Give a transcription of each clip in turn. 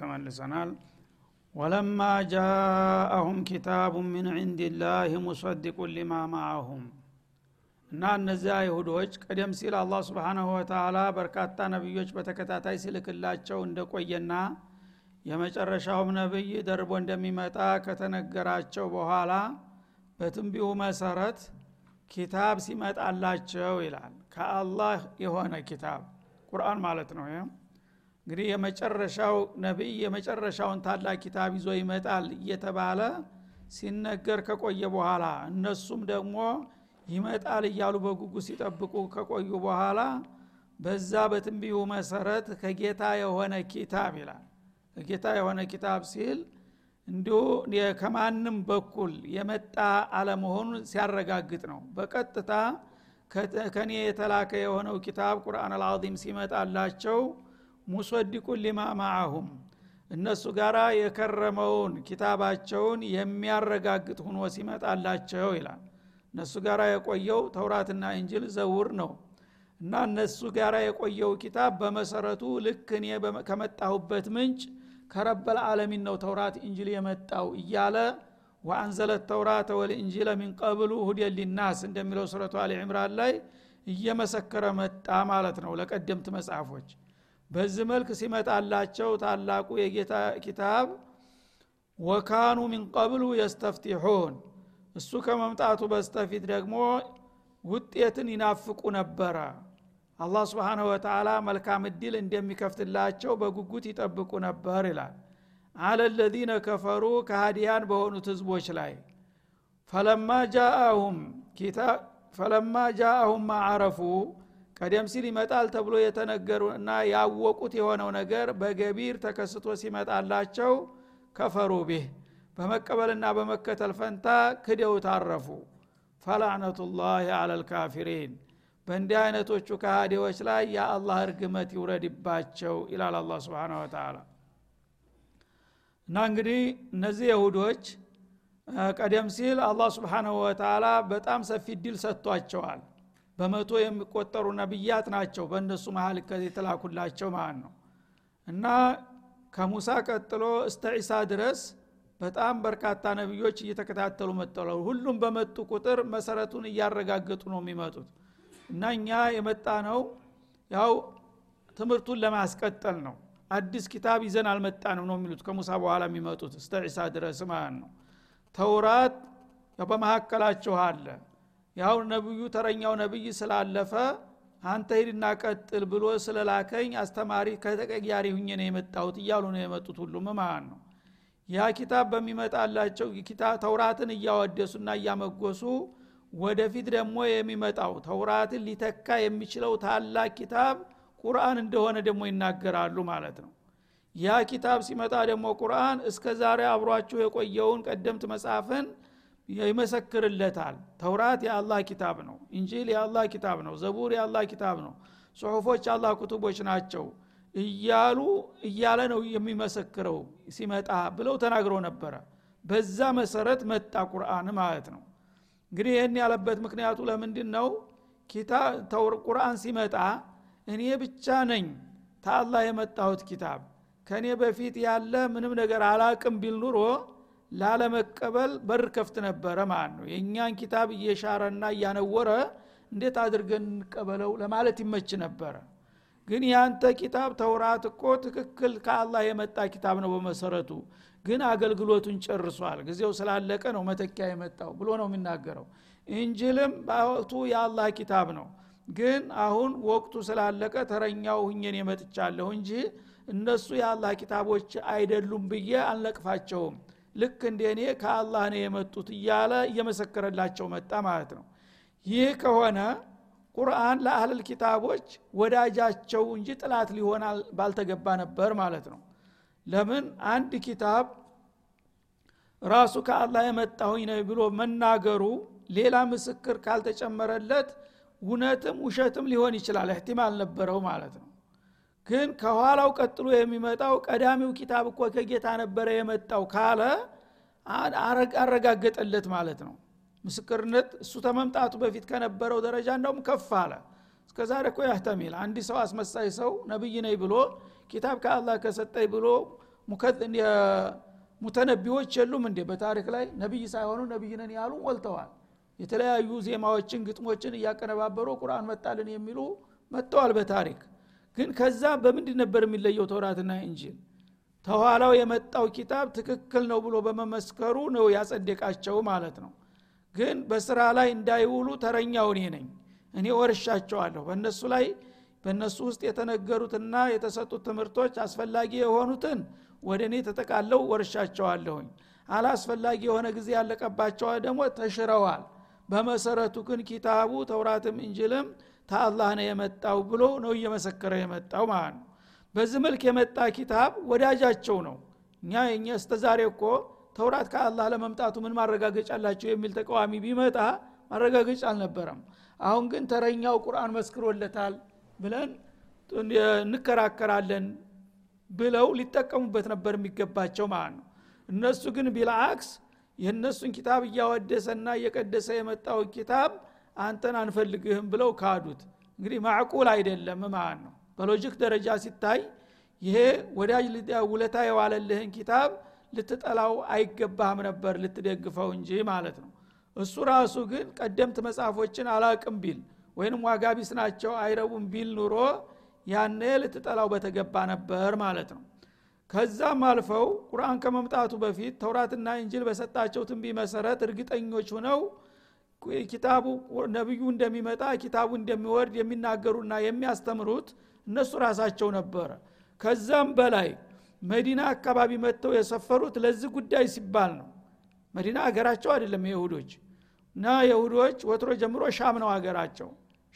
ተመልሰናል። ولما جاءهم كتاب من عند الله مصدق لما معهم እና እነዚያ ይሁዶች ቀደም ሲል አላህ Subhanahu Wa Ta'ala በርካታ ነብዮች በተከታታይ ሲልክላቸው እንደቆየና የመጨረሻው ነብይ ደርቦ እንደሚመጣ ከተነገራቸው በኋላ በትንቢው መሰረት ኪታብ ሲመጣላቸው ይላል። ከአላህ የሆነ ኪታብ ቁርአን ማለት ነው። እንግዲህ የመጨረሻው ነብይ የመጨረሻውን ታላቅ ኪታብ ይዞ ይመጣል እየተባለ ሲነገር ከቆየ በኋላ እነሱም ደግሞ ይመጣል ይያሉ በጉጉት ሲጠብቁ ከቆዩ በኋላ በዛ በትንቢው መሰረት ከጌታ የሆነ ኪታብ ይላል። ከጌታ የሆነ ኪታብ ሲል እንዲሁ ከማንም በኩል የመጣ አለመሆኑን ሲያረጋግጥ ነው። በቀጥታ ከኔ የተላከ የሆነው ኪታብ ቁርአን አልዓዚም ሲመጣላቸው ሙሰድቁ ሊማ ማአሁም እነሱ ጋራ የከረመውን ኪታባቸውን የሚያረጋግጥ ሆኖ ሲመጣላቸው ይላል። እነሱ ጋራ የቆየው ተውራትና ኢንጂል ዘውር ነው እና እነሱ ጋራ የቆየው ኪታብ በመሰረቱ ለከኔ ከመጣሁበት ምንጭ ከረበል ዓለሚን ነው ተውራት ኢንጂል የመጣው ይያለ وانزل التوراة والانجيل من قبل هدى للناس እንደሚለው ሱረቱ አሊ ኢምራን ላይ እየመሰከረ መጣ ማለት ነው ለቀደምት መጻፎች። በዚህ መልክ ሲመጣላቸው ታላቁ የጌታ ኪታብ وكانوا من قبل يستفتحون እሱ ከመምጣቱ በስተፊት ደግሞ ውጤትን ይናፍቁ ነበር። አላህ Subhanahu Wa Ta'ala መልካም ዲል እንደሚከፍትላቸው በጉጉት ይጠብቁ ነበር ይላል። على الذين كفروا كهاديان በሆኑት ህዝቦች ላይ فلما جاءهم ما عرفوا ቀደም ሲል ይመጣል ተብሎ የተነገሩና ያወቁት የሆነው ነገር በገቢር ተከስቶ ሲመጣላቸው ከፈሩ به በመቀበልና በመከተል ፈንታ ክደው ታረፉ። ፈላዕነቱላሂ ዐለል ካፊሪን በእንዲህ አይነቶቹ ከሃዲዎች ላይ የአላህ እርግመት ይውረድባቸው ይላል አላህ Subhanahu Wa Ta'ala። እና እንግዲህ እነዚህ ይሁዶች ቀደም ሲል አላህ Subhanahu Wa Ta'ala በጣም ሰፊ ድል ሰጥቷቸዋል። በመቶ የሚቆጠሩ ነብያት ናቸው በእነሱ መሃል ከተላኩላቸው ማን ነው እና ከሙሳ ቀጥሎ እስከ ኢሳ ድረስ በጣም በርካታ ነብዮች እየተከታተሉ መጥተዋል። ሁሉም በመጡ ቁጥር መሰረቱን እያረጋገጡ ነው የሚመጡት እና እኛ የመጣ ነው ያው ትምርቱን ለማስቀጠል ነው አዲስ ኪታብ ይዘን አልመጣንም ነው የሚሉት ከሙሳ በኋላ የሚመጡት እስከ ኢሳ ድረስ ማን ነው። ተውራት በመሐከላቸው አለ ያው ነብዩ ተረኛው ነብይ ስላለፈ አንተ ሄድና ቀጥል ብሎ ስለላከኝ አስተማሪ ከተቀያሪ ሁኜ ነው የመጣሁት እያሉ ነው የመጡት ሁሉም ማን ነው። ያ ኪታብ በሚመጣላቸው ኪታብ ተውራትን ያወደሱና ያመጎሱ ወደፊት ደግሞ የሚመጣው ተውራትን ሊተካ የሚችለው ታላቅ ኪታብ ቁርአን እንደሆነ ደግሞ ይናገራሉ ማለት ነው። ያ ኪታብ ሲመጣ ደግሞ ቁርአን እስከ ዛሬ አብሯቸው የቆየውን ቀደምት መጻፍን ይመሰክርለታል። ተውራት የአላህ ኪታብ ነው፣ ኢንጂል የአላህ ኪታብ ነው፣ ዘቡር የአላህ ኪታብ ነው፣ ጽሑፎች የአላህ ኩቱቦች ናቸው እያለ ነው የሚመሰክረው ሲመጣ ብለው ተናግሮ ነበር። በዛ መሰረት መጣ ቁርአን ማለት ነው። እንግዲህ ይሄን ያለበት ምክንያቱ ለምንድነው? ኪታብ ቁርአን ሲመጣ እኔ ብቻ ነኝ ታላህ የመጣሁት ኪታብ ከኔ በፊት ያለ ምንም ነገር አላቅም ቢል ኑሮ ላለመቀበል በር ከፍት ነበር ማለት ነው። የኛን ኪታብ እየሻረና እያነወረ እንዴት አድርገን እንቀበለው ለማለት ይመች ነበር። ግን ያንተ ኪታብ ተውራት እኮ ትክክል ከአላህ የመጣ ኪታብ ነው በመሰረቱ፣ ግን አገልግሎቱን ጨርሷል ጊዜው ስላለቀ ነው መተኪያ የመጣው ብሎ ነው የሚናገረው። ኢንጂልም ባወቱ የአላህ ኪታብ ነው፣ ግን አሁን ወቅቱ ስላለቀ ተረኛው ሁኜን የመጥቻለሁ እንጂ እነሱ የአላህ ኪታቦች አይደሉም ብዬ አልነቅፋቸውም ልክ እንደኔ ከአላህ ነው የመጡት እያለ እየመሰከረላቸው መጣ ማለት ነው። ይህ ከሆነ ቁርአን ለአህለል ኪታቦች ወዳጃቸው እንጂ ጥላት ሊሆን ባልተገባ ነበር ማለት ነው። ለምን አንድ ኪታብ ራሱ ከአላህ የመጣሁኝ ነው ብሎ መናገሩ ሌላ ምስክር ካልተጨመረለት እውነትም ውሸትም ሊሆን ይችላል ኢህቲማል ነበረው ማለት ነው። ግን ከኋላው ቀጥሎ የሚመጣው ቀዳሚው ኪታብ እኮ ከጌታ ነበረ የመጣው ካለ አረጋገጠለት ማለት ነው። ምስክርነት እሱ ተመምጣቱ በፊት ከነበረው ደረጃ እንደውም ከፍ አለ። እስከዛሬ እኮ ያህተሚል አንድ ሰው አስመሳይ ሰው ነብይ ነኝ ብሎ ኪታብ ከአላህ ከሰጠኝ ብሎ ሙከዘን ሙተነቢዎች የሉም እንደ በታሪክ ላይ ነብይ ሳይሆኑ ነብይነን ያሉ ወልተዋል። የተለያዩ ዜማዎችን ግጥሞችን ያቀነባበሩ ቁርአን መጣልን የሚሉ መጣዋል በታሪክ። ግን ከዛ በመንድ ነበር የሚለየው ተውራትና ኢንጂል ተዋላው የመጣው ኪታብ ትክክል ነው ብሎ በመመስከሩ ነው ያጸደቃቸው ማለት ነው። ግን በስራ ላይ እንዳይውሉ ተረኛው እኔ ነኝ፣ እኔ ወርሻቸዋለሁ። በእነሱ ላይ በእነሱ ውስጥ የተነገሩትና የተሰጡት ትምህርቶች አስፈላጊ የሆኑትን ወደኔ ተጠቃለው ወርሻቸዋለሁ። አላስፈላጊ የሆነ ጊዜ ያለቀባቸው ደግሞ ተሽረዋል። በመሰረቱ ግን ኪታቡ ተውራትም ኢንጂልም ታአላህ ነው የመጣው ብሎ ነው እየመሰከረ የመጣው ማለት ነው። በዚህ መልክ የመጣ ኪታብ ወዳጃቸው ነው። እኛ እስተዛሬ እኮ ተውራት ከአላህ ለመምጣቱ ምን ማረጋገጫላችሁ የሚል ተቃዋሚ ቢመጣ ማረጋገጫ አልነበረም። አሁን ግን ተረኛው ቁርአን መስክሮለታል ብለን እንከራከራለን ብለው ሊጠቀሙበት ነበር የሚገባቸው ማለት ነው። እነሱ ግን ቢልአክስ የነሱን ኪታብ ያወደሰና የቀደሰ የመጣው ኪታብ አንተን አንፈልግህም ብለው ካዱት። እንግዲህ ማዕቁል አይደለም ማለት ነው። በሎጂክ ደረጃ ሲታይ ይሄ ወዳጅ ለውለታ የዋለልህን ኪታብ ልትጠላው አይገባህም ነበር ልትደግፈው እንጂ ማለት ነው። እሱ ራሱ ግን ቀደምት መጻፎችን አላቅም ቢል ወይንም ዋጋቢስ ናቸው አይረቡም ቢል ኑሮ ያኔ ልትጠላው በተገባ ነበር ማለት ነው። ከዛም አልፈው ቁርአን ከመምጣቱ በፊት ተውራትና ኢንጂል በሰጣቸው ትንቢት መሰረት እርግጠኞች ሆነው ኪታቡ ነብዩ እንደሚመጣ ኪታቡ እንደሚወርድ የሚናገሩና የሚያስተምሩት እነሱ ራሳቸው ነበር። ከዛም በላይ መዲና አካባቢ መጥተው የሰፈሩት ለዚህ ጉዳይ ሲባል ነው። መዲና ሀገራቸው አይደለም የይሁዶችና የይሁዶች ወትሮ ጀምሮ ሻም ነው ሀገራቸው።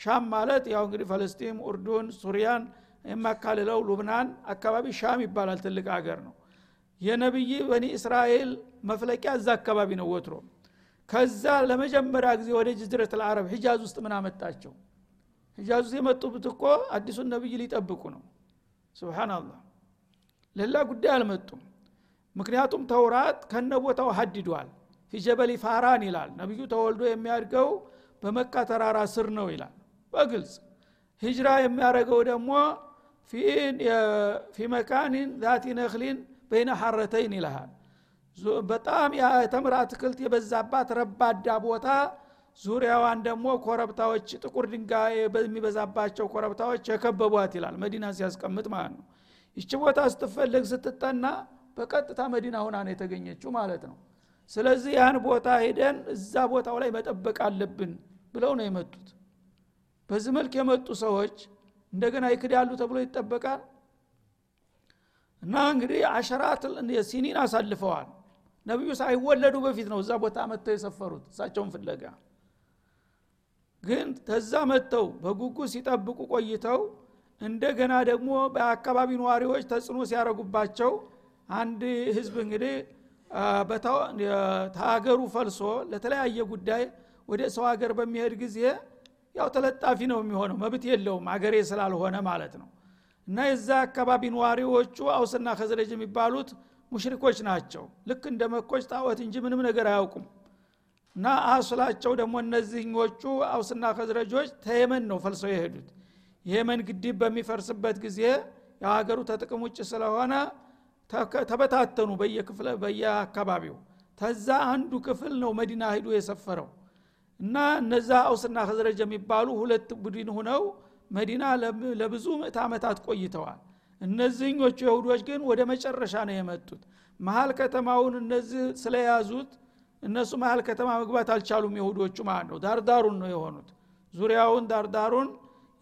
ሻም ማለት ያው እንግዲህ ፍልስጤም፣ ኡርዱን፣ ሱሪያን የማካለለው ሉብናን አካባቢ ሻም ይባላል። ትልቅ ሀገር ነው። የነብይ በኒ እስራኤል መፍለቂያ እዛ አካባቢ ነው ወትሮ። ከዛ ለመጀመሪያ ጊዜ ወደ ጅዝረቱል አረብ ሒጃዝ ውስጥ ምን አመጣቸው? ሒጃዝ የመጡት እኮ አዲሱን ነብይ ሊጠብቁ ነው። ሱብሃንአላህ ለላ ጉዳይ አልመጡም። ምክንያቱም ተውራት ከነቦታው ሐድዷል። ፊጀበሊ ፋራን ይላል ነብዩ ተወልዶ የሚያድገው በመካ ተራራ ስር ነው ይላል በግልጽ። ሂጅራ የሚያደርገው ደግሞ في مكان ذات نخل بين حرتين ይላል። በጣም የተምር አትክልት የበዛባት ረባዳ ቦታ ዙሪያዋን ደግሞ ኮረብታዎች ጥቁር ድንጋይ በሚበዛባቸው ኮረብታዎች የከበቧት ይላል መዲና ሲያስቀምጥ ማለት ነው። እቺ ቦታ ስትፈልግ ስትጠና በቀጥታ መዲና ሆና ነው የተገኘችው ማለት ነው። ስለዚህ ያን ቦታ ሄደን እዛ ቦታው ላይ መጠበቅ አለብን ብለው ነው የመጡት። በዚህ መልክ የመጡ ሰዎች እንደገና ይክዳሉ ተብሎ ይጠበቃል። እና እንግዲህ አሽራት ሲኒን አሳልፈዋል። ነብዩ ሳይወለዱ በፊት ነው እዛ ቦታ መጥተው የሰፈሩት እሳቸውን ፍለጋ። ግን ተዛ መጥተው በጉጉ ሲጠብቁ ቆይተው እንደገና ደግሞ በአካባቢ ነዋሪዎች ተጽዕኖ ሲያረጉባቸው አንድ ህዝብ እንግዲህ በታገሩ ፈልሶ ለተለያየ ጉዳይ ወደ ሰው ሀገር በሚሄድ ጊዜ ያው ተለጣፊ ነው የሚሆነው፣ መብት የለውም ሀገሬ ስላልሆነ ማለት ነው። እና የዛ አካባቢ ነዋሪዎቹ አውስና ኸዝረጅ የሚባሉት ሙሽሪኮች ናቸው። ልክ እንደ መኮች ጣዖት እንጂ ምንም ነገር አያውቁም። እና አስላቸው ደግሞ እነዚህኞቹ አውስና ኸዝረጆች ተየመን ነው ፈልሰው የሄዱት። የየመን ግድብ በሚፈርስበት ጊዜ የሀገሩ ተጥቅም ውጭ ስለሆነ ተበታተኑ በየክፍለ በየአካባቢው። ተዛ አንዱ ክፍል ነው መዲና ሄዱ የሰፈረው። እና እነዛ አውስና ኸዝረጅ የሚባሉ ሁለት ቡድን ሆነው መዲና ለብዙ ምዕተ ዓመታት ቆይተዋል። እነዚህኞቹ የይሁዶች ግን ወደ መጨረሻ ነው የመጡት። መሃል ከተማውን እነዚህ ስለያዙት እነሱ መሃል ከተማ መግባት አልቻሉም የይሁዶቹ ማለት ነው። ዳርዳሩን ነው የሆኑት። ዙሪያውን ዳርዳሩን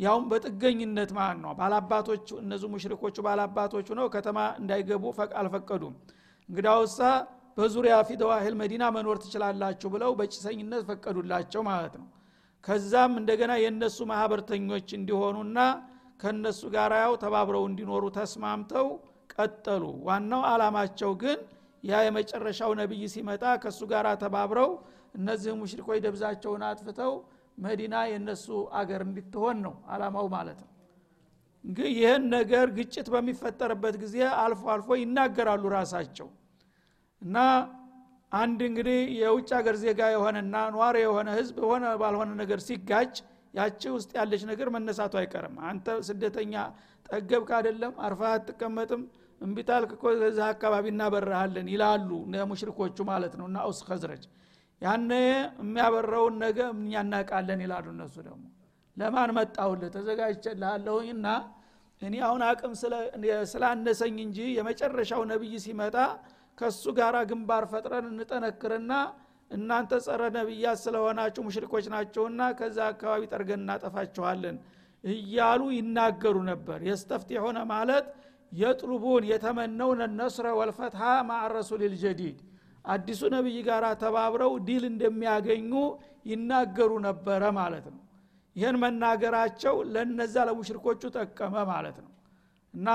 ያውም በጥገኝነት ማለት ነው። ባላባቶቹ እነዚህ ሙሽሪኮቹ ባላባቶቹ ነው ከተማ እንዳይገቡ አልፈቀዱም። እንግዳውሳ በዙሪያ ፊደዋህል መዲና መኖር ትችላላችሁ ብለው በጭሰኝነት ፈቀዱላቸው ማለት ነው። ከዛም እንደገና የነሱ ማህበርተኞች እንዲሆኑና ከነሱ ጋር ያው ተባብረው እንዲኖሩ ተስማምተው ቀጠሉ። ዋናው አላማቸው ግን ያ የመጨረሻው ነብይ ሲመጣ ከሱ ጋር ተባብረው እነዚህ ሙሽሪኮች ደብዛቸውን አጥፍተው መዲና የነሱ አገር እንድትሆን ነው አላማው ማለት ነው። ግን ይሄን ነገር ግጭት በሚፈጠርበት ጊዜ አልፎ አልፎ ይናገራሉ ራሳቸው። እና አንድ እንግዲህ የውጭ ሀገር ዜጋ የሆነና ኗሪ የሆነ ህዝብ ሆነ ባልሆነ ነገር ሲጋጭ ያቺ ውስጥ ያለች ነገር መነሳቱ አይቀርም። አንተ ስደተኛ ጠገብክ አይደለም፣ አርፈህ አትቀመጥም፣ እንብታል ከዛ አካባቢና በራሃለን ይላሉ ሙሽሪኮቹ ማለት ነውና አውስ ኸዝረጅ ያነ የሚያበራው ነገ ምንኛናቃለን ይላሉ እነሱ ደግሞ ለማን መጣውለ ተዘጋጅቻለሁኝና እኔ አሁን አቅም ስላነሰኝ እንጂ የመጨረሻው ነብይ ሲመጣ ከሱ ጋራ ግንባር ፈጥረን እንጠነክርና እናንተ ጸረ ነብያ ስለሆናችሁ ሙሽሪኮች ናችሁና ከዛ አካባቢ ጠርገና ጠፋችኋለን እያሉ ይናገሩ ነበር يستفتحون ማለት يطلبون يتمنون النصر والفتح مع الرسول الجديد አዲሱ ነብይ ጋራ ተባብረው ዲል እንደሚያገኙ ይናገሩ ነበር ማለት ነው ይሄን መናገራቸው ለነዛ ለሙሽሪኮቹ ተቀመ ማለት ነው እና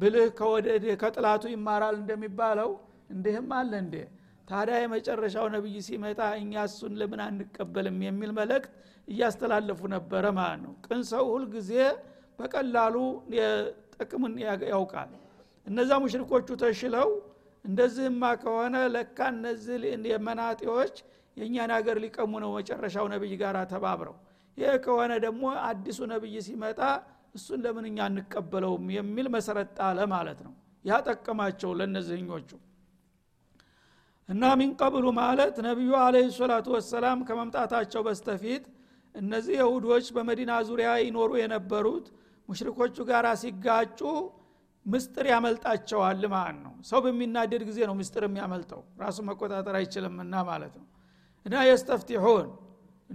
ብልህ ከወደድ ከጥላቱ ይማራል እንደሚባለው እንደህም አለ እንደ ታዲያ የመጨረሻው ነብይ ሲመጣ እኛ እሱን ለምን አንቀበልም የሚል መልእክት እያስተላለፉ ነበር ማለት ነው ቅን ሰው ሁሉ ጊዜ በቀላሉ የጥቅሙን ያውቃል እነዛ ሙሽሪኮቹ ተሽለው እንደዚህማ ከሆነ ለካ እነዚህ የመናጢዎች የኛን ሀገር ሊቀሙ ነው መጨረሻው ነብይ ጋራ ተባብረው የከሆነ ደግሞ አዲሱ ነብይ ሲመጣ እሱን ለምን እኛ አንቀበለውም የሚል መሰረት ጣለ ማለት ነው ያጠቀማቸው ለነዚህኞቹ እና من قبل ማለት ነብዩ አለይሂ ሰላቱ ወሰለም ከመምጣታቸው በስተፊት እነዚህ ይሁዶች በመዲና ዙሪያ ይኖሩ የነበሩት ሙሽሪኮቹ ጋራ ሲጋጩ ምስጥር ያመልጣቸዋል ማለት ነው ሰው በሚናደድ ጊዜ ነው ምስጥር የሚያመልጠው ራሱ መቆጣጠር አይችልምና ማለት ነው እና يستفتحون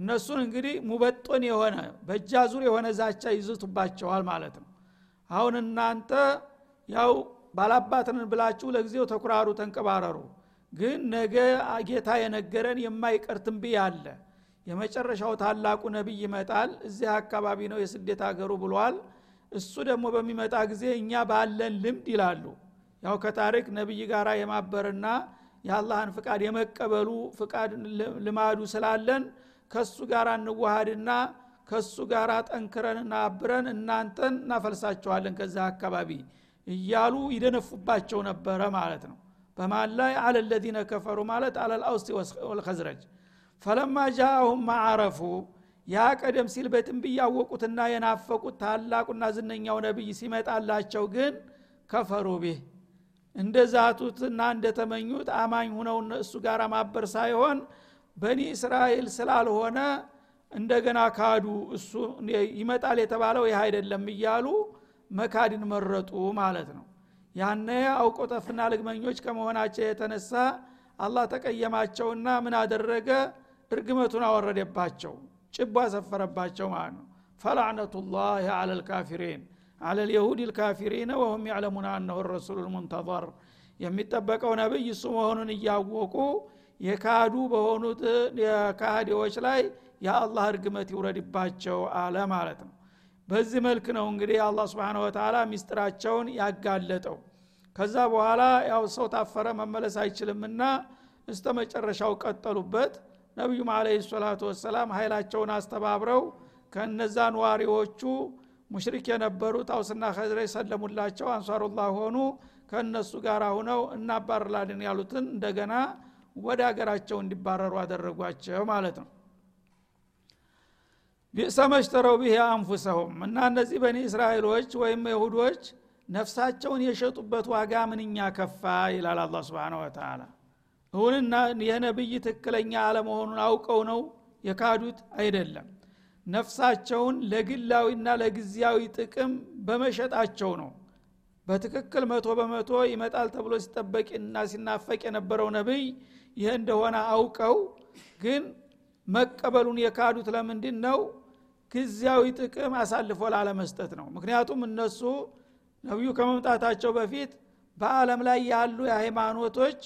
እነሱን እንግዲህ ሙበጦን የሆነ በጃዙር የሆነ ዛቻ ይዝቱባቸዋል ማለት ነው አሁን እናንተ ያው ባላባተንን ብላችሁ ለጊዜው ተኩራሩ ተንቀባረሩ ግን ነገ አጌታ የነገረን የማይቀርትም ቢያለ የመጨረሻው ታላቁ ነብይ ይመጣል እዚህ አካባቢ ነው የስደት ሀገሩ ብሏል እሱ ደግሞ በሚመጣ ጊዜ እኛ ባለን ልምድ ይላሉ ያው ከታሪክ ነብይ ጋራ የማበርና የአላህን ፍቃድ የመቀበሉ ፍቃድ ልማዱ ስላለን ከሱ ጋራ እንዋሃድና ከሱ ጋራ ጠንክረንና አብረን እናንተን እናፈልሳቸዋለን ከዛ አካባቢ እያሉ ይደነፉባቸው ነበር ማለት ነው በማላ على الذين كفروا ማለት على الاوس والخزرج فلما جاءهم ما عرفوا ያ ቀደም ሲል በትንቢያ ያወቁትና የናፈቁት ታላቁና ዝነኛው ነብይ ሲመጣላቸው ግን ከፈሩ به እንደዛቱትና እንደተመኙት አማኝ ሆነው እሱ ጋራ ማበር ሳይሆን በኒ እስራኤል ስላልሆነ እንደገና ካዱ እሱ ይመጣል የተባለው ይሄ አይደለም ይያሉ መካድን መረጡ ማለት ነው ያነ አውቆ ተፍና ልግመኞች ከመሆናቸው የተነሳ አላህ ተቀየማቸውና ምን አደረገ እርግመቱን አወረደባቸው ጭባ ሰፈረባቸው ማለት ነው ፈላዕነቱላሂ ዐለል ካፊሪን ዐለል የሁዲል ካፊሪን ወሁም ያዕለሙና አንሁ الرسول المنتظر የሚጠበቀው ነብይ እሱ መሆኑን እያወቁ የካዱ በሆኑት የካዲዎች ላይ ያአላህ እርግመት ይወርድባቸው አለ ማለት ነው በዚህ መልኩ ነው እንግዲህ አላህ Subhanahu Wa Ta'ala ሚስጥራቸውን ያጋለጠው ከዛ በኋላ ያው ሰው ታፈረ መመለስ አይችልምና እስተመጨረሻው ቀጠሉበት ነብዩ መሐመድ ሰለላሁ ዐለይሂ ወሰለም ኃይላቸውን አስተባብረው ከነዛ ኗሪዎቹ ሙሽሪክ የነበሩት አውስና ኸዝረጅ ሰለሙላቸው አንሳሩላህ ሆኑ ከነሱ ጋር ሆነው እናባርላለን ያሉትን እንደገና ወደ ሀገራቸው እንዲባረሩ አደረጓቸው ማለት ነው ቢሰማሽተረው ቢያ አንፍሰሁም እና እነዚህ በኒ እስራኤሎች ወይም ይሁዶች ነፍሳቸውን የሸጡበት ዋጋ ምንኛ ከፋ ይላል አላህ Subhanahu Wa Ta'ala ሁንና የነብይ ተከለኛ አለመሆኑን አውቀው ነው የካዱት አይደለም ነፍሳቸውን ለግላዊና ለግዚያዊ ጥቅም በመሸጣቸው ነው በትክክል 100% ይመጣል ተብሎ ሲጠበቅና ሲናፈቅ የነበረው ነብይ ይሄ እንደሆነ አውቀው ግን መቀበሉን የካዱት ለምንድን ነው ግዚያዊ ጥቅም አሳልፎ ላለመስጠት ነው ምክንያቱም እነሱ ነብዩ ከመምጣታቸው በፊት በአለም ላይ ያሉ የሃይማኖቶች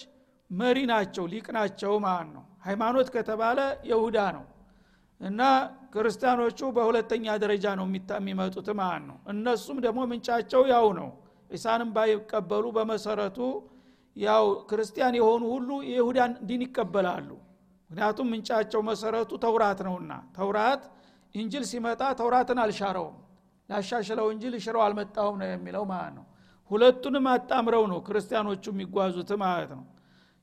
መሪ ናቸው ሊቅ ናቸው ማለት ነው ሃይማኖት ከተባለ ይሁዳ ነው እና ክርስቲያኖቹ በሁለተኛ ደረጃ ነው የሚመጡት ማለት ነው እነሱም ደግሞ ምንጫቸው ያው ነው ኢሳንም ባይቀበሉ በመሰረቱ ያው ክርስቲያን የሆኑ ሁሉ ይሁዳን ዲን ይቀበላሉ ምክንያቱም ምንጫቸው መሰረቱ ተውራት ነውና ተውራት ኢንጂል ሲመጣ ተውራትን አልሻረውም ላሻሽለው ኢንጂል ሽረው አልመጣውም ነው የሚለው ማለት ነው ሁለቱንም አጣምረው ነው ክርስቲያኖቹ የሚጓዙት ማለት ነው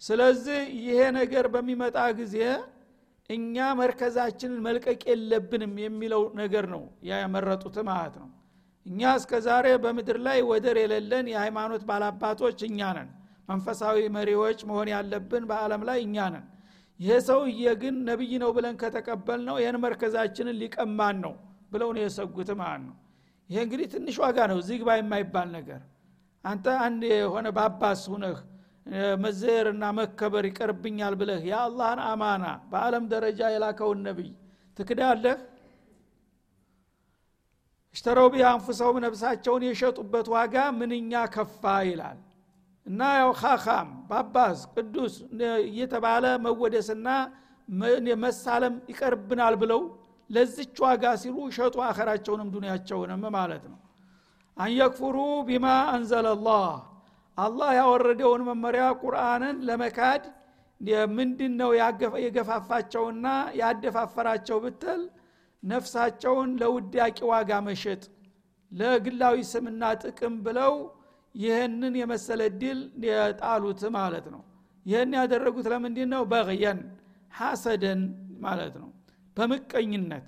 ስለዚህ ይሄ ነገር በሚመጣ ጊዜ እኛ መርከዛችንን መልቀቅ የለብንም የሚለው ነገር ነው ያመረጡት ማለት ነው እኛ እስከዛሬ በመድር ላይ ወደር የሌለን የሃይማኖት ባላባቶች እኛ ነን። መንፈሳዊ መሪዎች መሆን ያለብን በአለም ላይ እኛ ነን። ይሄ ሰውዬ ግን ነብይ ነው ብለን ከተቀበልነው የን መርከዛችንን ሊቀማን ነው ብለው ነው የሰጉት ማለት ነው። ይሄ እንግዲህ ትንሽ ዋጋ ነው ዝግባ የማይባል ነገር። አንተ አንድ ሆነ ባባስ ሆነህ መዘርና መከበር ይቀርብኛል ብለህ ያአላህን አማና በአለም ደረጃ የላከውን ነብይ ትክዳለህ? اشتروا بها انفسهم ነብሳቸውን የሸጡበት ዋጋ ምንኛ ከፋ ይላል። እና ያው ኻኻም ባባስ ቅዱስ የተባለ መወደስና መሳለም ይቀርብናል ብለው ለዚች ዋጋ ሲሉ ሸጡ አኸራቸውንም ዱንያቸውንም ማለት ነው። አንየክፍሩ ቢማ አንዘለ الله አላህ ያወረደውን መመሪያ ቁርአንን ለመካድ ምንድነው ያገፋፋቸውና ያደፋፈራቸው ብትል ነፍሳቸውን ለውዳቂ ዋጋ መሸጥ ለግላዊ ስምና ጥቅም ብለው ይሄንን የመሰለ ዲል የጣሉት ማለት ነው። ይሄን ያደረጉት ለምንድን ነው? በግየን ሐሰደን ማለት ነው፣ በመቀኝነት።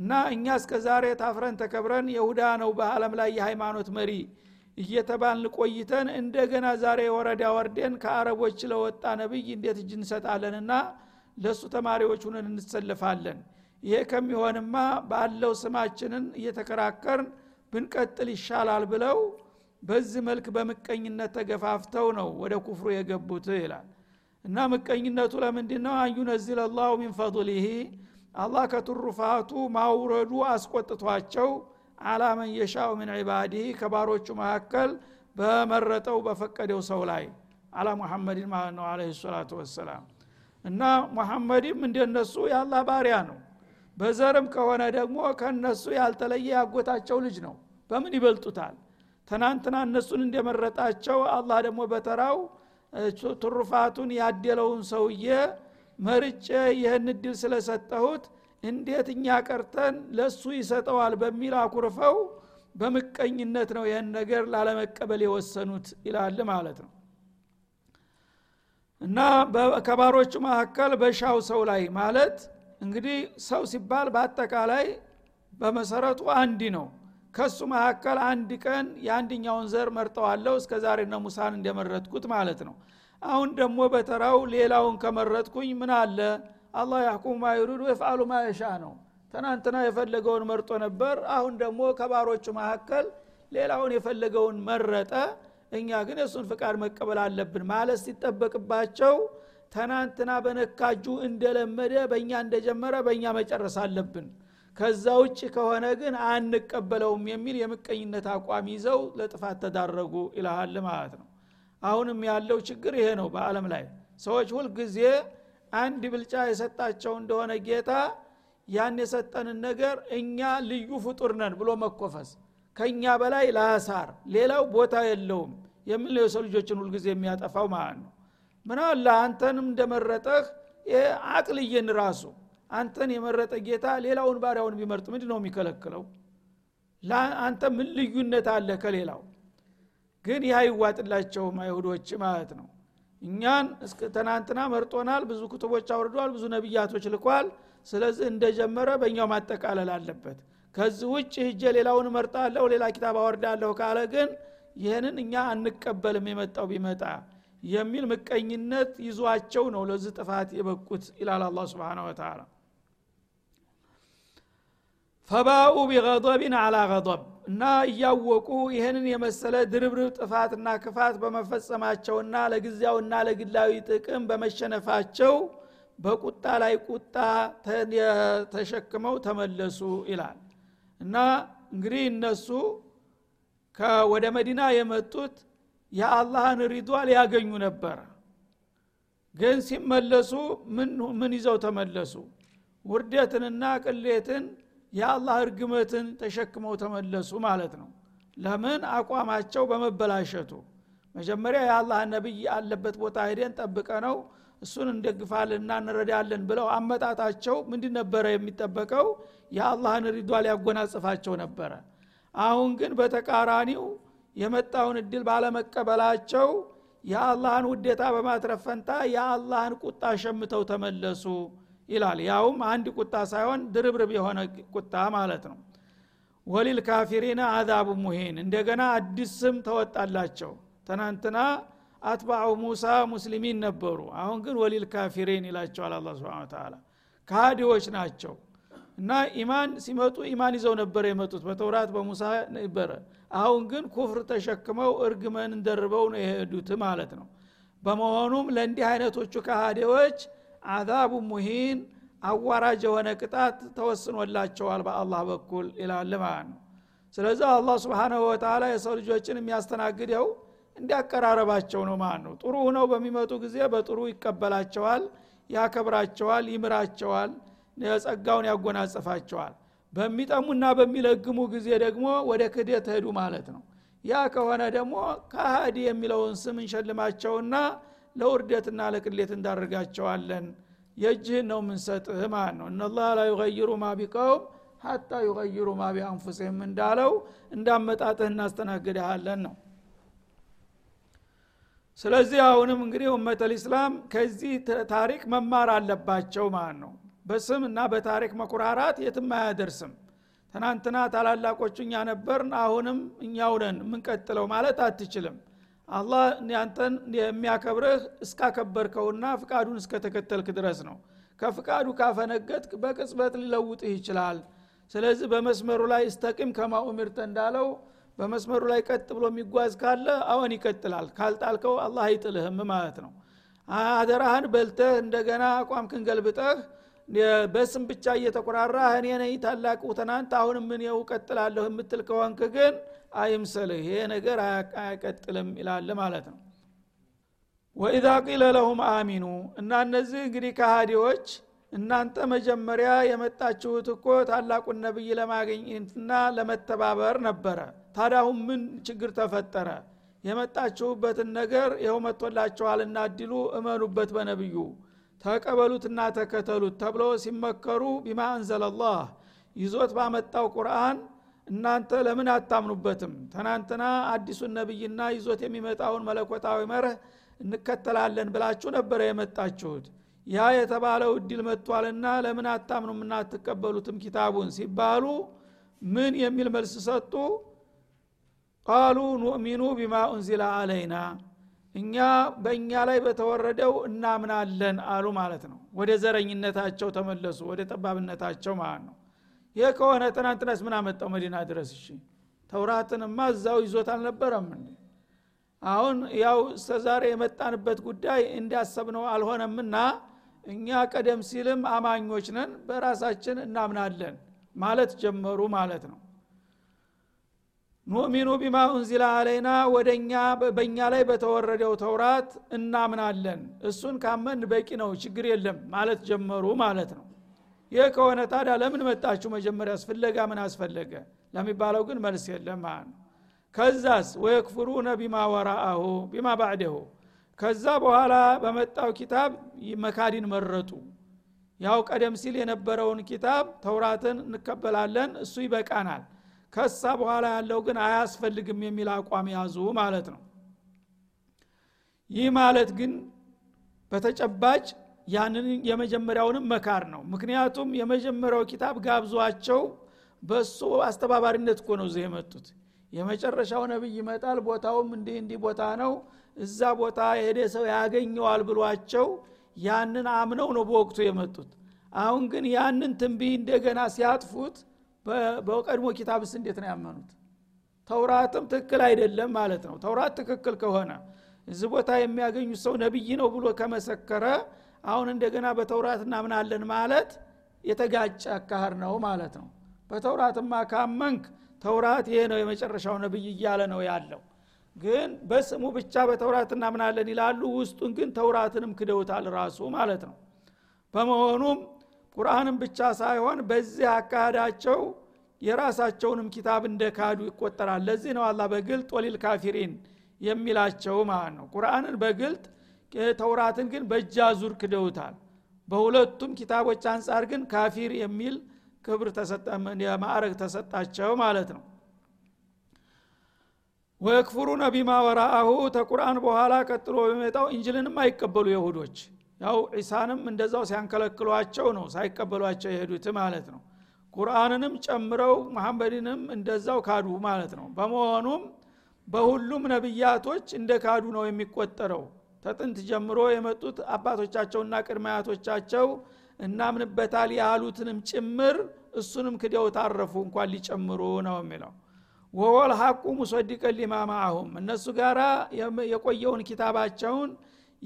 እና እኛ እስከዛሬ ታፍረን ተከብረን ይሁዳ ነው በአለም ላይ የሃይማኖት መሪ እየተባልን ቆይተን እንደገና ዛሬ ወረዳ ወርደን ከአረቦች ለወጣ ነብይ እንዴት እጅ እንሰጣለንና ለሱ ተማሪዎች ሆነን እንሰለፋለን? ይሄ ከሚሆንማ ባለው ስማችንን እየተከራከርን ብንቀጥል ይሻላል ብለው በዚህ መልክ በመቀኝነት ተገፋፍተው ነው ወደ ኩፍሩ የገቡት ይላል። እና መቀኝነቱ ለምንድን ነው? አንዩነዝል الله من فضله አላህ ከትሩፋቱ ማውረዱ አስቆጥቷቸው አላማን የሻው من عباده ከባሮቹ መካከል በመረጠው በፈቀደው ሰው ላይ አላ ሙሐመድን ማለት ነው አለይሂ ሰላቱ ወሰለም። እና ሙሐመድም እንደነሱ ያላህ ባሪያ ነው። በዘርም ከሆነ ደግሞ ከነሱ ያልተለየ ያጎታቸው ልጅ ነው። በምን ይበልጡታል? ተናንተና እነሱን እንደመረጣቸው አላህ ደግሞ በተራው ትሩፋቱን ያደለውን ሰውዬ መርጬ ይሄን ድል ስለሰጠሁት እንዴት እኛ ቀርተን ለሱ ይሰጠዋል በሚል አኩርፈው በመቀኝነት ነው ይሄን ነገር ላለመቀበል የወሰኑት ይላል ማለት ነው። እና በከባሮቹ መካከል በሻው ሰው ላይ ማለት እንግዲህ ሰው ሲባል በአጠቃላይ በመሰረቱ አንድ ነው። ከሱ መካከል አንድ ቀን ያንድኛውን ዘር መርጠዋለሁ እስከዛሬ ነው ሙሳን እንደመረጥኩት ማለት ነው። አሁን ደግሞ በተራው ሌላውን ከመረጥኩኝ ምን አለ? አላህ ያህኩም ማ ይሩድ ወይፍአሉ ማ ይሻ ነው። ተናንተና የፈለገውን መርጦ ነበር፣ አሁን ደግሞ ከባሮቹ መካከል ሌላውን የፈለገውን መረጠ። እኛ ግን እሱን ፍቃድ መቀበል አለብን ማለት ሲጠበቅባቸው ተናንተና በነካጁ እንደለመደ በእኛ እንደጀመረ በእኛ መጨረስ አለብን፣ ከዛ ውጪ ከሆነ ግን አንቀበለውም የሚል የምቀኝነት አቋም ይዘው ለጥፋት ተዳረጉ ይላል ማለት ነው። አሁንም ያለው ችግር ይሄ ነው። በአለም ላይ ሰዎች ሁሉ ጊዜ አንድ ብልጫ የሰጣቸው እንደሆነ ጌታ ያን የሰጠንን ነገር እኛ ልዩ ፍጡር ነን ብሎ መቆፈስ፣ ከኛ በላይ ላሳር ሌላው ቦታ የለውም የሚል የሰው ልጆችን ሁሉ ጊዜ የሚያጠፋው ማለት ነው። ምን አለ አንተንም እንደመረጠህ የአቅልየን ራሱ አንተን የመረጠ ጌታ ሌላውን ባሪያውን ቢመርጥ ምንድነው የሚከለክለው? ለአንተ ምን ልዩነት አለ ከሌላው? ግን ያይዋጥላቸው አይሁዶች ማለት ነው። እኛን እስከ ተናንተና መርጦናል፣ ብዙ ኩቱቦች አውርዷል፣ ብዙ ነብያቶች ልኳል። ስለዚህ እንደጀመረ በእኛው ማጠቃለል አለበት። ከዚህ ውጪ እጄ ሌላውን መርጣለሁ ሌላ ኪታብ አወርዳለሁ ካለ ግን ይሄንን እኛ አንቀበልም የመጣው ቢመጣ የሚል መቀኝነት ይዟቸው ነው ለዚህ ጥፋት የበቁት ኢላላ አላህ Subhanahu Wa Ta'ala። فباءوا بغضب على غضب እና ያወቁ ይሄንን የመሰለ ድርብርብ ጥፋትና ክፋት በመፈጸማቸውና ለግዚያውና ለግላዊ ጥቅም በመሸነፋቸው በቁጣ ላይ ቁጣ ተሸክመው ተመለሱ ይላል። እና እንግዲህ እነሱ ከወደ መዲና የመጡት ያአላህን ሪዷል ያገኙ ነበር። ግን ሲመለሱ ምን ይዘው ተመለሱ? ውርደትንና ቅሌትን ያአላህ እርግመትን ተሸክመው ተመለሱ ማለት ነው። ለምን? አቋማቸው በመበላሸቱ። መጀመሪያ ያአላህ ነብይ ያለበት ቦታ ሄደን ጠብቀነው እሱን እንደግፋለንና እንረዳለን ብለው አመጣጣቸው ምንድን ነበር የሚጠበቀው? ያአላህን ሪዷል ያጎናጽፋቸው ነበር። አሁን ግን በተቃራኒው የመጣውን እድል ባለመቀበላቸው ያአላህን ውዴታ በማትረፍ ፈንታ ያአላህን ቁጣ ሸምተው ተመለሱ ይላል። ያውም አንድ ቁጣ ሳይሆን ድርብርብ የሆነ ቁጣ ማለት ነው። ወሊልካፊሪና አዛቡ ሙሂን እንደገና አዲስ ስም ተወጣላቸው። ተናንተና አትባዑ ሙሳ ሙስሊሚን ነበሩ። አሁን ግን ወሊልካፊሪን ይላቸዋል አላህ Subhanahu Wa Ta'ala። ካዲዎች ናቸው እና ኢማን ሲመጡ ኢማን ይዘው ነበር የመጡት በተውራት በሙሳ ነበር። አሁን ግን ኩፍር ተሸክመው እርግመን እንደርበው ነው የሄዱት ማለት ነው። በመሆኑም ለእንዲህ አይነቶቹ ካዲዎች አዛቡ ሙሂን አዋራጅ የሆነ ቅጣት ተወስኖላቸዋል በአላህ በኩል ኢላህ ለማን። ስለዚህ አላህ Subhanahu Wa Ta'ala የሰው ልጆችን የሚያስተናግደው እንዲያቀራረባቸው ነው ማለት ነው። ጥሩ ሆነው በሚመጡ ጊዜ በጥሩ ይቀበላቸዋል፣ ያከብራቸዋል፣ ይምራቸዋል፣ የጸጋውን ያጎናጽፋቸዋል። በሚጠሙና በሚለግሙ ጊዜ ደግሞ ወደ ክህደት ሄዱ ማለት ነው። ያ ከሆነ ደግሞ ከሃዲ የሚለውን ስም እንሸልማቸውና ለውርደትና ለቅሌት እንዳርጋቸዋለን። የጅህን ነው ምንሰጥህ ማለት ነው። ኢነላህ ላ ይغይሩ ማ ቢቀውም ሐታ ይغይሩ ማ ቢአንፉሲሂም እንዳለው እንዳመጣጥህ እናስተናግድሃለን ነው። ስለዚህ አሁንም እንግዲህ ኡመተል ኢስላም ከዚህ ታሪክ መማር አለባቸው ማለት ነው። በስምና በታሪክ መኩራራት የትም አያደርስም። ተናንተና ታላላቆቹኛ ነበርን አሁንም እኛው ነን ምንቀጥለው ማለት አትችልም። አላህ ያንተን የሚያከብርህ እስካከበርከውና ፍቃዱን እስከተከተልክ ድረስ ነው። ከፍቃዱ ካፈነገጥክ በቅጽበት ሊለውጥህ ይችላል። ስለዚህ በመስመሩ ላይ استقም كما أمرت እንዳለው በመስመሩ ላይ ቀጥ ብሎ የሚጓዝ ካለ አሁን ይቀጥላል፣ ካልጣልከው አላህ አይጥልህም ማለት ነው። አደረህን በልተህ እንደገና አቋምክን ገልብጠህ በስም ብቻ እየተቆራራህ እኔ ነኝ ታላቁ ተናንተ አሁን ምን ነው እቀጥላለሁ የምትል ከሆንክ ግን አይምሰልህ፣ ይሄ ነገር አይቀጥልም ይላል ማለት ነው። ወኢዛ ቂለ ለሁም አሚኑ እና እነዚህ እንግዲህ ከሃዲዎች እናንተ መጀመሪያ የመጣችሁት እኮ ታላቁን ነብይ ለማግኘትና ለመተባበር ነበረ። ታዲያሁን ምን ችግር ተፈጠረ? የመጣችሁበትን ነገር ይኸው መጥቶላችኋልና አድሉ እመኑበት በነብዩ ተቀበሉትና ተከተሉት ተብሎ ሲመከሩ بما انزل الله ይዞት ባመጣው ቁርአን እናንተ ለምን አታምኑበትም? ተናንተና አዲሱን ነብይና ይዞት የሚመጣውን መለኮታዊ መርህ እንከተላለን ብላችሁ ነበር የመጣችሁት። ያ የተባለው እድል መጥቷልና ለምን አታምኑምና አትቀበሉትም ኪታቡን ሲባሉ ምን የሚል መልስ ሰጡ? قالوا نؤمن بما انزل علينا እኛ በእኛ ላይ በተወረደው እናምናለን አሉ ማለት ነው። ወደ ዘረኝነታቸው ተመለሱ፣ ወደ ጠባብነታቸው ማለት ነው። ይሄ ከሆነ ተናንተናስ ምን አመጣው መዲና ድረስ? እሺ ተውራትንማ እዛው ይዞት አልነበረም እንዴ? አሁን ያው ተዛሬ የመጣንበት ጉዳይ እንዳሰብነው አልሆነምና እኛ ቀደም ሲልም አማኞች ነን በራሳችን እናምናለን ማለት ጀመሩ ማለት ነው። ሙእሚኑ ቢማ እንዝለ አለይና ወደኛ በእኛ ላይ በተወረደው ተውራት እናምናለን እሱን ካመን በቂ ነው ችግር የለም ማለት ጀመሩ ማለት ነው። ይሄ ከሆነ ታዲያ ለምን መጣችሁ መጀመሪያስ? ፍለጋ ምን አስፈለገ ለሚባለው ግን መልስ የለም ማለት ነው። ከዛስ ወይክፍሩነ ቢማ ወራአሁ ቢማ ባዕደሁ ከዛ በኋላ በመጣው ኪታብ መካዲን መረጡ። ያው ቀደም ሲል የነበረውን ኪታብ ተውራትን እንቀበላለን እሱ ይበቃናል ከሳ በኋላ ያለው ግን አያስፈልግም የሚል አቋም ያዙ ማለት ነው። ይህ ማለት ግን በተጨባጭ ያንን የመጀመሪያውንም መካር ነው። ምክንያቱም የመጀመሪያው ኪታብ ጋብዟቸው በሱ አስተባባሪነት እኮ ነው እዚህ የመጡት። የመጨረሻው ነብይ ይመጣል ቦታውም እንዲህ ቦታ ነው እዛ ቦታ ሄደ ሰው ያገኘዋል ብሏቸው ያንን አምነው ነው በወቅቱ የመጡት። አሁን ግን ያንን ትንቢይ እንደገና ሲያጥፉት በቀድሞ ኪታብስ እንዴት ነው ያመኑት? ተውራትም ትክክል አይደለም ማለት ነው። ተውራት ትክክል ከሆነ እዚህ ቦታ የሚያገኙ ሰው ነብይ ነው ብሎ ከመሰከረ አሁን እንደገና በተውራት እናምናለን ማለት የተጋጨ አካሄድ ነው ማለት ነው። በተውራትማ ካመንክ ተውራት ይሄ ነው የመጨረሻው ነብይ እያለ ነው ያለው። ግን በስሙ ብቻ በተውራት እናምናለን ይላሉ፣ ውስጡን ግን ተውራትንም ክደውታል ራሱ ማለት ነው። በመሆኑም ቁርአንን ብቻ ሳይሆን በዚህ አካዳቸው የራሳቸውንም ኪታብ እንደካዱ ይቆጠራል። ለዚህ ነው አላህ በግልጥ ወሊል ካፊሪን የሚላቸው ማለት ነው። ቁርአንን በግልጥ ተውራትን ግን በጃዙር ክደውታል። በሁለቱም ኪታቦች አንፃር ግን ካፊር የሚል ክብር ተሰጠም የማዕረግ ተሰጣቸው ማለት ነው። ወይክፍሩነ ቢማ ወራአሁ ተቁርአን በኋላ ቀጥሎ በመጣው ኢንጂልንም አይቀበሉ ይሁዶች ያው ኢሳንም እንደዛው ሲያንከለክሏቸው ነው ሳይቀበሏቸው የሄዱት ማለት ነው። ቁርአንንም ጨምረው መሐመድንም እንደዛው ካዱ ማለት ነው። በመሆኑም በሁሉም ነብያቶች እንደካዱ ነው የሚቆጠረው። ተጥንት ጀምሮ የመጡት አባቶቻቸውና ቅድማያቶቻቸው እናምንበታል ያሉትንም ጭምር እሱንም ክደው ታረፉ እንኳን ሊጨምሩ ነው የሚለው። ወወል ሐቁ ሙሰዲቀ ሊማማሁም እነሱ ጋራ የቆየውን ኪታባቸውን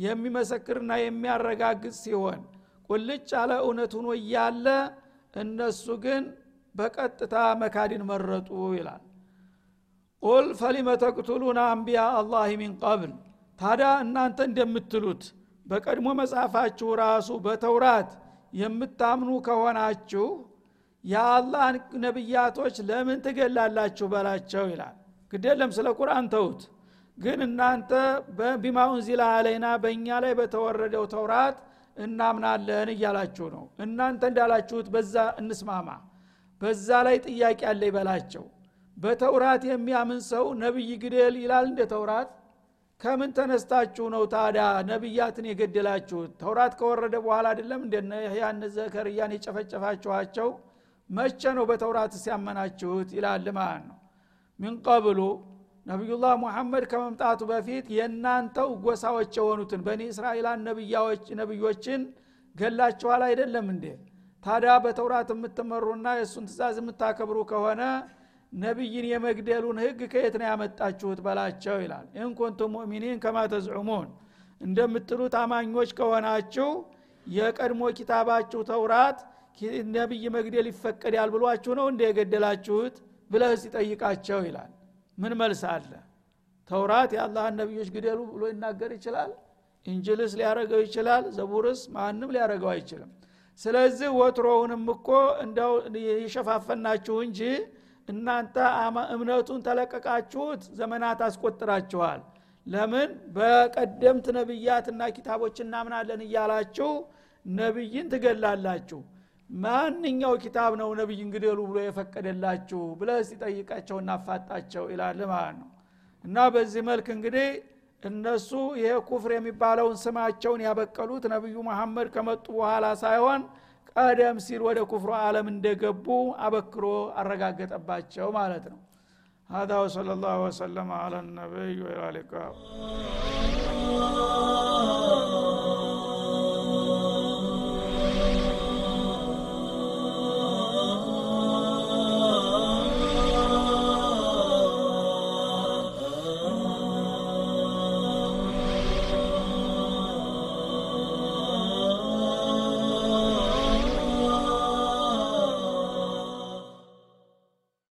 የሚመሰክርና የሚያረጋግጥ ሲሆን ቁልጭ አለ እውነት ሆኖ ያለ እነሱ ግን በቀጥታ መካድን መረጡ ይላል። ቁል فلم تقتلون انبياء الله من قبل ታዳ እናንተ እንደምትሉት በቀድሞ መጻፋችሁ ራሱ በተውራት የምታምኑ ከሆናችሁ ያአላህ ነብያቶች ለምን ትገላላችሁ ባላችሁ ይላል። ግዴለም ስለ ቁርአን ተውት፣ ግን እናንተ በቢማውን ዚላ አለይና በእኛ ላይ በተወረደው ተውራት እናምናለን እያላችሁ ነው። እናንተ እንዳላችሁት በዛ እንስማማ፣ በዛ ላይ ጥያቄ አለ ይባላችሁ። በተውራት የሚያምን ሰው ነብይ ግደል ይላል እንደ ተውራት? ከምን ተነስታችሁ ነው ታዲያ ነብያትን የገደላችሁት? ተውራት ከወረደ በኋላ አይደለም እንደነ ያህያን ዘከርያን የጨፈጨፋችኋቸው? መቼ ነው በተውራት ሲያመናችሁት ይላል ማለት ነው። ምን ቀብሉ ነብዩላህ መሐመድ ከመምጣቱ በፊት የናንተው ጎሳዎች የሆኑትን በኒ እስራኤላን ነብዮችን ገላችኋል አይደለም እንዴ? ታዲያ በተውራት የምትመሩና የሱን ትእዛዝ የምታከብሩ ከሆነ ነብይን የመግደሉን ህግ ከየት ነው ያመጣችሁት ባላችሁ ይላል። እንኩንቱም ሙእሚኒን ከማ ተዝዑሙን እንደምትሉ ታማኞች ከሆናችሁ የቀድሞ ኪታባችሁ ተውራት ነብይ መግደል ይፈቀዳል ብሏችሁ ነው እንደ የገደላችሁት ብለህ ሲጠይቃቸው ይላል። ምን መልስ አለ? ተውራት ያላህ ነብዮች ግደሉ ብሎ ይናገር ይችላል? ኢንጂልስ ሊያረጋው ይችላል? ዘቡርስ ማንንም ሊያረጋው አይችልም። ስለዚህ ወትሮውንም እኮ እንደው ይሸፋፈናችሁ እንጂ እናንተ እምነቱን ተለቀቃችሁት ዘመናት አስቆጥራችኋል። ለምን በቀደምት ነብያትና ኪታቦችና እናምናለን እያላችሁ ነብይን ትገላላችሁ? ማንኛው ኪታብ ነው ነብይን ግደሉ ብሎ የፈቀደላችሁ ብለህ ሲጠይቃቸውና አፋጣቸው ይላል ማለት ነው። እና በዚህ መልክ እንግዲህ እነሱ ይሄ ኩፍር የሚባለውን ስማቸውን ያበቀሉት ነብዩ መሐመድ ከመጡ በኋላ ሳይሆን ቀደም ሲል ወደ ኩፍሩ ዓለም እንደገቡ አበክሮ አረጋገጠባቸው ማለት ነው። هذا وصلى الله وسلم على النبي وعلى آله